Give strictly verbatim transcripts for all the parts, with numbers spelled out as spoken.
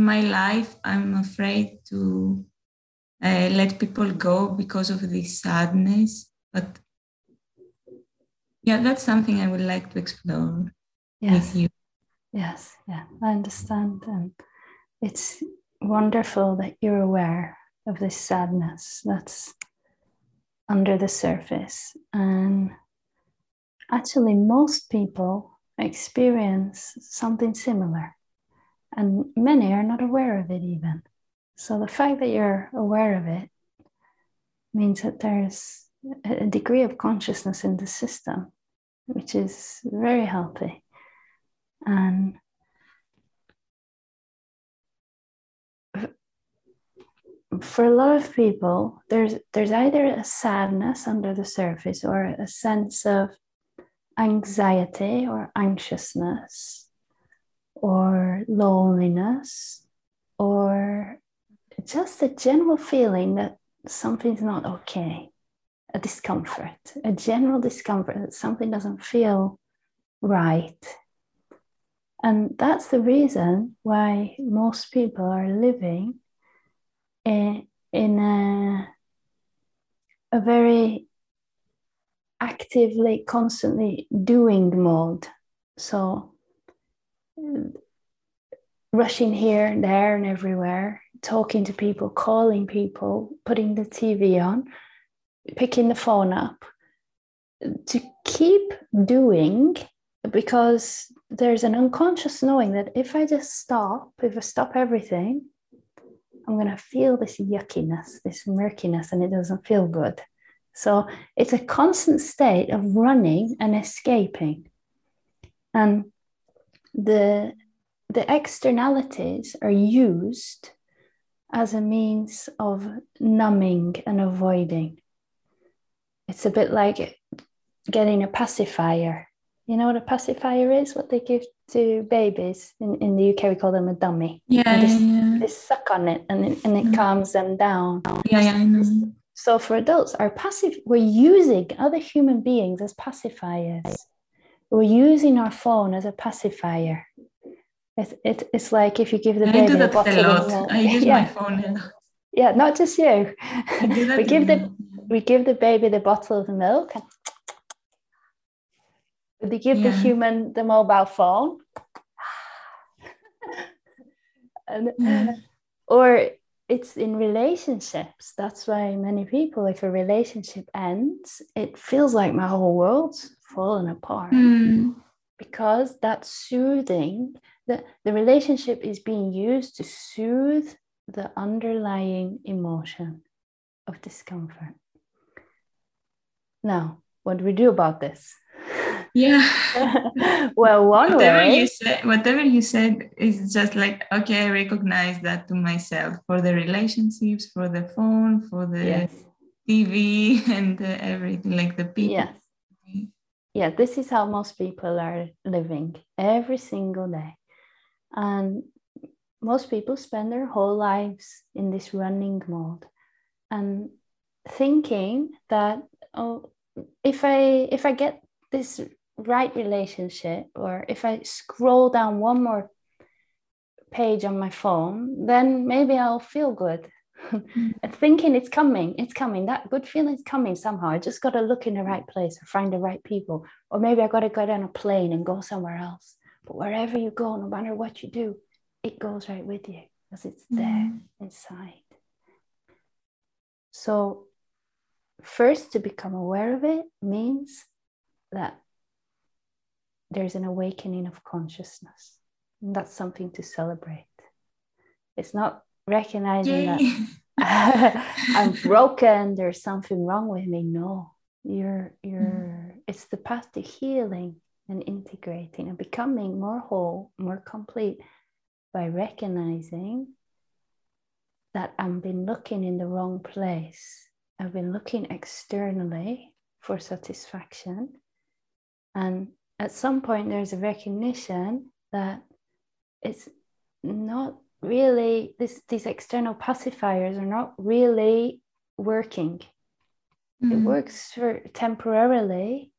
in my life, I'm afraid to uh, let people go because of this sadness. But yeah, that's something I would like to explore yes. with you. Yes, yeah, I understand. And it's wonderful that you're aware of this sadness that's under the surface. And actually, most people experience something similar, and many are not aware of it even. So the fact that you're aware of it means that there's a degree of consciousness in the system, which is very healthy. And for a lot of people, there's there's either a sadness under the surface or a sense of anxiety or anxiousness or loneliness, or just a general feeling that something's not okay, a discomfort, a general discomfort that something doesn't feel right. And that's the reason why most people are living in, in a, a very actively, constantly doing mode. So rushing here, there, and everywhere, talking to people, calling people, putting the T V on, picking the phone up, to keep doing, because there's an unconscious knowing that if I just stop, if I stop everything, I'm going to feel this yuckiness, this murkiness, and it doesn't feel good. So it's a constant state of running and escaping. And the, the externalities are used as a means of numbing and avoiding. It's a bit like getting a pacifier. You know what a pacifier is? What they give to babies. In, in the U K, we call them a dummy. Yeah, and they, yeah. they suck on it, and it, and it mm. calms them down. Yeah, yeah, I know. So for adults, our passive, we're using other human beings as pacifiers. We're using our phone as a pacifier. It, it, it's like if you give the I baby do that a bottle. A lot. I use yeah. my phone a lot. Yeah, not just you. we give the me. we give the baby the bottle of milk. And They give yeah. the human the mobile phone, and, yeah. or it's in relationships. That's why many people, if a relationship ends, it feels like my whole world's fallen apart, mm. because that's soothing. The, the relationship is being used to soothe the underlying emotion of discomfort. Now, what do we do about this? Yeah. Well, one whatever way. You said, whatever you said is just like, okay, I recognize that to myself, for the relationships, for the phone, for the yes. T V, and uh, everything, like the people. Yes. Yeah, this is how most people are living every single day. And most people spend their whole lives in this running mode and thinking that, oh, if I if I get this right relationship, or if I scroll down one more page on my phone, then maybe I'll feel good. And thinking it's coming, it's coming, that good feeling's coming somehow. I just got to look in the right place or find the right people, or maybe I got to go down a plane and go somewhere else. But wherever you go, no matter what you do, it goes right with you because it's there mm. inside. So first, to become aware of it means that there's an awakening of consciousness. And that's something to celebrate. It's not recognizing Yay. that I'm broken, there's something wrong with me. No, you're you're mm. it's the path to healing and integrating and becoming more whole, more complete, by recognizing that I've been looking in the wrong place. I've been looking externally for satisfaction. And at some point, there's a recognition that it's not really, this, these external pacifiers are not really working. Mm-hmm. It works for temporarily,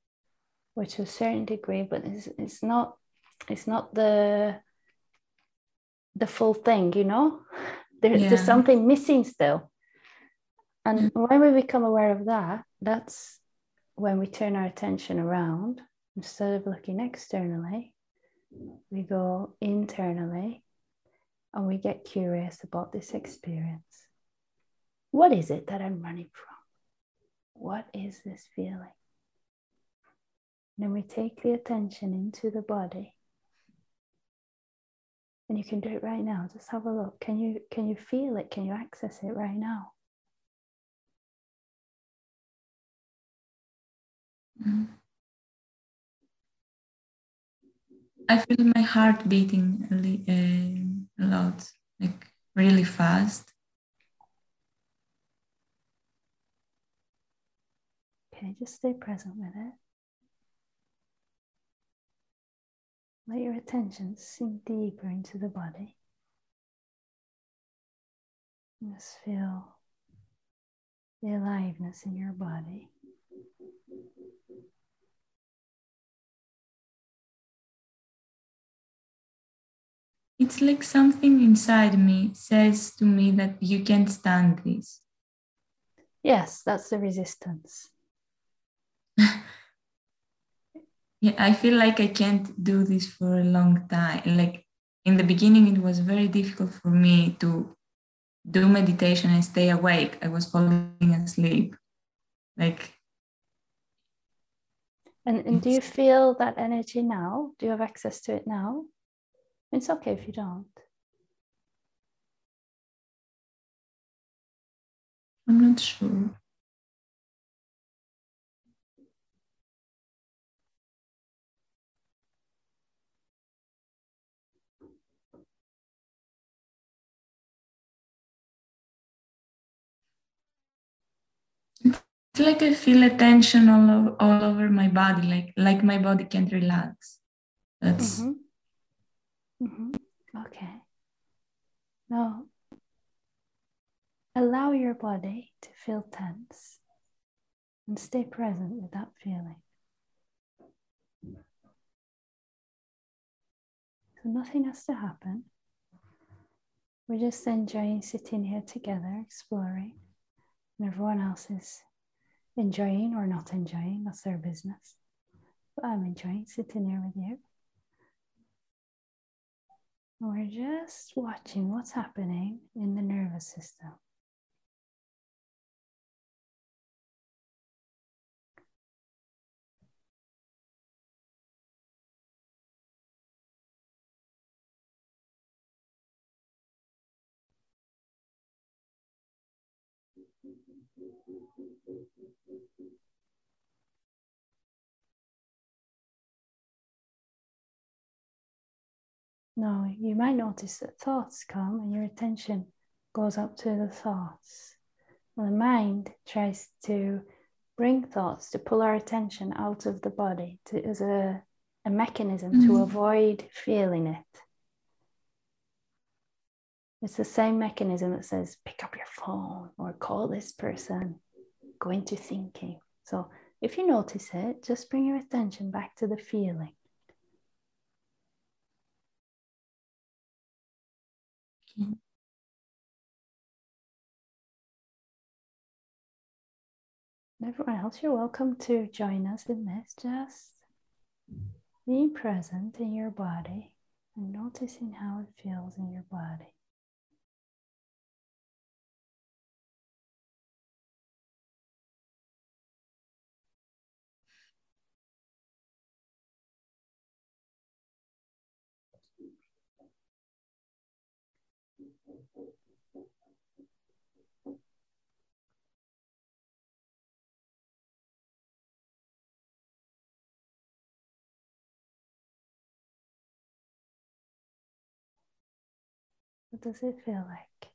or to a certain degree, but it's, it's not, it's not the, the full thing, you know? There, yeah. There's something missing still. And when we become aware of that, that's when we turn our attention around. Instead of looking externally, we go internally and we get curious about this experience. What is it that I'm running from? What is this feeling? And then we take the attention into the body. And you can do it right now. Just have a look. Can you, can you feel it? Can you access it right now? I feel my heart beating a lot, like really fast. Okay, just stay present with it. Let your attention sink deeper into the body. Just feel the aliveness in your body. It's like something inside me says to me that you can't stand this. Yes, that's the resistance. Yeah, I feel like I can't do this for a long time. Like in the beginning, it was very difficult for me to do meditation and stay awake. I was falling asleep. Like. And, and do you feel that energy now? Do you have access to it now? It's okay if you don't. I'm not sure. It's like I feel a tension all over, all over my body, like like my body can't relax. That's. Mm-hmm. Mm-hmm. Okay. Now, allow your body to feel tense and stay present with that feeling. So nothing has to happen. We're just enjoying sitting here together, exploring, and everyone else is enjoying or not enjoying, that's their business. But I'm enjoying sitting here with you. We're just watching what's happening in the nervous system. Now, you might notice that thoughts come and your attention goes up to the thoughts. Well, the mind tries to bring thoughts to pull our attention out of the body to, as a, a mechanism mm-hmm. to avoid feeling it. It's the same mechanism that says, pick up your phone or call this person, go into thinking. So if you notice it, just bring your attention back to the feeling. Mm-hmm. Everyone else, you're welcome to join us in this. Just being present in your body and noticing how it feels in your body. What does it feel like?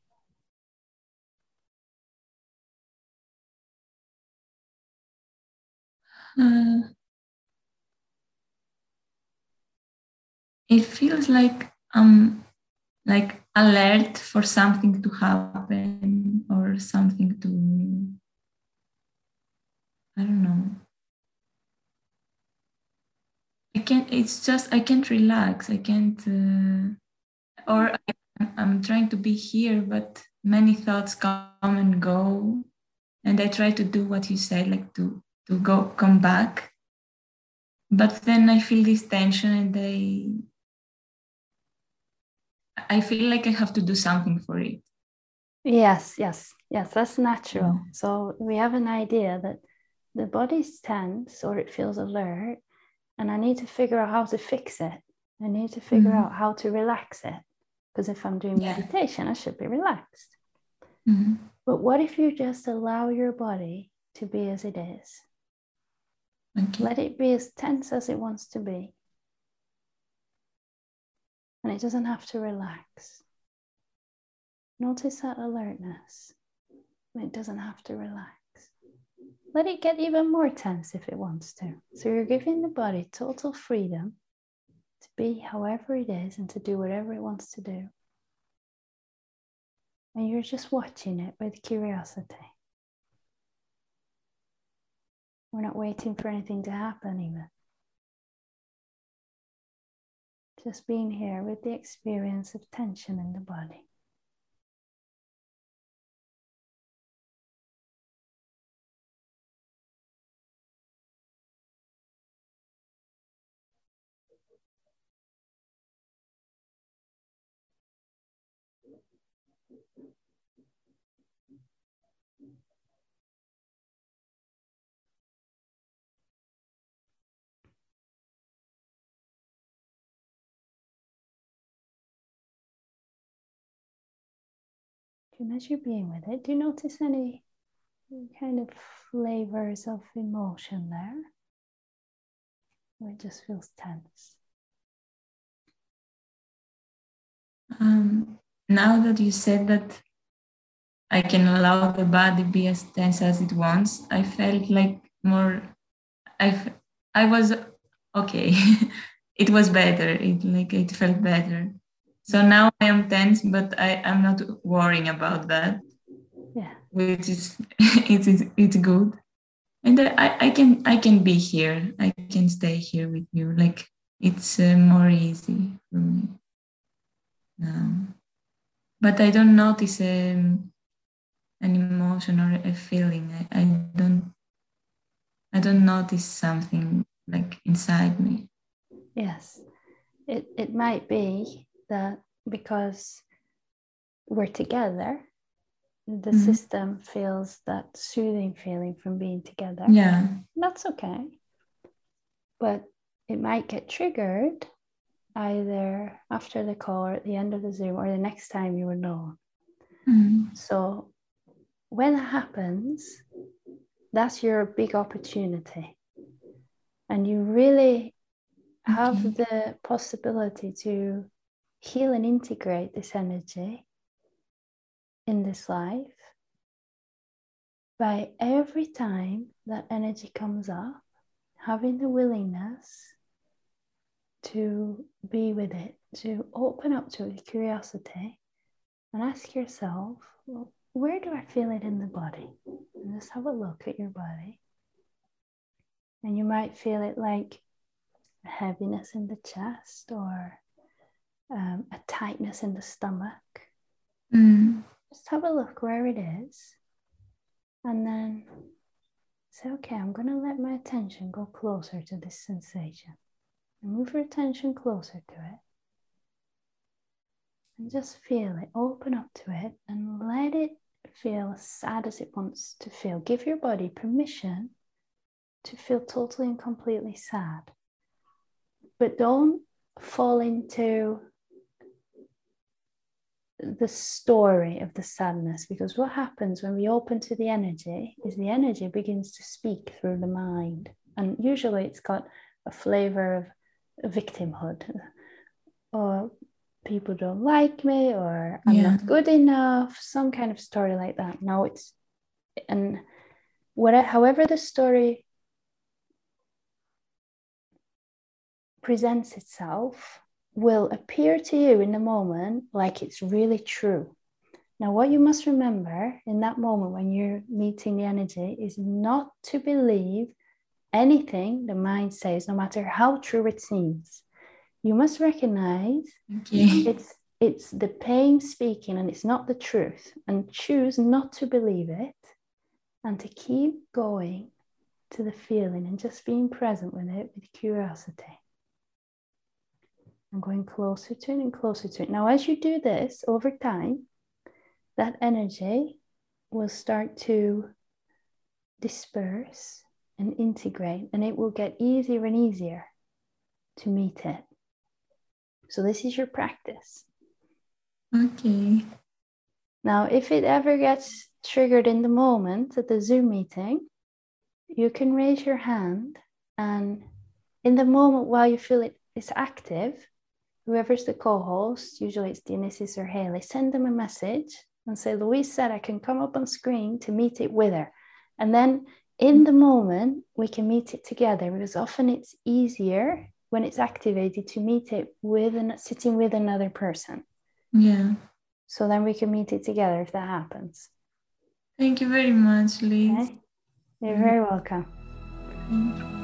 Uh, it feels like um, like alert for something to happen or something to, I don't know. I can't. It's just I can't relax. I can't. Uh, or I I'm trying to be here, but many thoughts come and go. And I try to do what you said, like to, to go, come back. But then I feel this tension and I, I feel like I have to do something for it. Yes, yes, yes, that's natural. Mm-hmm. So we have an idea that the body's tense or it feels alert, and I need to figure out how to fix it. I need to figure mm-hmm. out how to relax it. Because if I'm doing yeah. meditation, I should be relaxed. Mm-hmm. But what if you just allow your body to be as it is? Okay. Let it be as tense as it wants to be. And it doesn't have to relax. Notice that alertness. It doesn't have to relax. Let it get even more tense if it wants to. So you're giving the body total freedom to be however it is and to do whatever it wants to do. And you're just watching it with curiosity. We're not waiting for anything to happen even. Just being here with the experience of tension in the body. And as you're being with it, do you notice any kind of flavors of emotion there? Or it just feels tense? Um, now that you said that I can allow the body to be as tense as it wants, I felt like more, I, I was okay. It was better. It like it felt better. So now I am tense, but I, I'm not worrying about that. Yeah. Which is it is it's good. And I, I can I can be here. I can stay here with you. Like it's uh, more easy for me now. But I don't notice um, an emotion or a feeling. I, I don't I don't notice something like inside me. Yes. It it might be that because we're together, the mm-hmm. system feels that soothing feeling from being together. Yeah. That's okay. But it might get triggered either after the call or at the end of the Zoom or the next time you were alone. Mm-hmm. So when it happens, that's your big opportunity. And you really have okay. the possibility to heal and integrate this energy in this life by every time that energy comes up, having the willingness to be with it, to open up to it with curiosity and ask yourself, well, where do I feel it in the body? And just have a look at your body. And you might feel it like a heaviness in the chest or Um, a tightness in the stomach. Mm. Just have a look where it is and then say, okay, I'm going to let my attention go closer to this sensation. And move your attention closer to it and just feel it, open up to it and let it feel as sad as it wants to feel. Give your body permission to feel totally and completely sad, but don't fall into the story of the sadness, because what happens when we open to the energy is the energy begins to speak through the mind, and usually it's got a flavor of victimhood or people don't like me or I'm yeah. not good enough, some kind of story like that. Now it's and whatever however the story presents itself will appear to you in the moment like it's really true. Now, what you must remember in that moment when you're meeting the energy is not to believe anything the mind says, no matter how true it seems. You must recognize okay. it's it's the pain speaking and it's not the truth, and choose not to believe it and to keep going to the feeling and just being present with it with curiosity. I'm going closer to it and closer to it. Now, as you do this over time, that energy will start to disperse and integrate, and it will get easier and easier to meet it. So this is your practice. Okay. Now, if it ever gets triggered in the moment at the Zoom meeting, you can raise your hand, and in the moment while you feel it is active, whoever's the co-host, usually it's Dionysus or Haley, send them a message and say, Louise said I can come up on screen to meet it with her. And then in the moment, we can meet it together, because often it's easier when it's activated to meet it with an, sitting with another person. Yeah. So then we can meet it together if that happens. Thank you very much, Liz. Okay. You're very welcome. Thank you.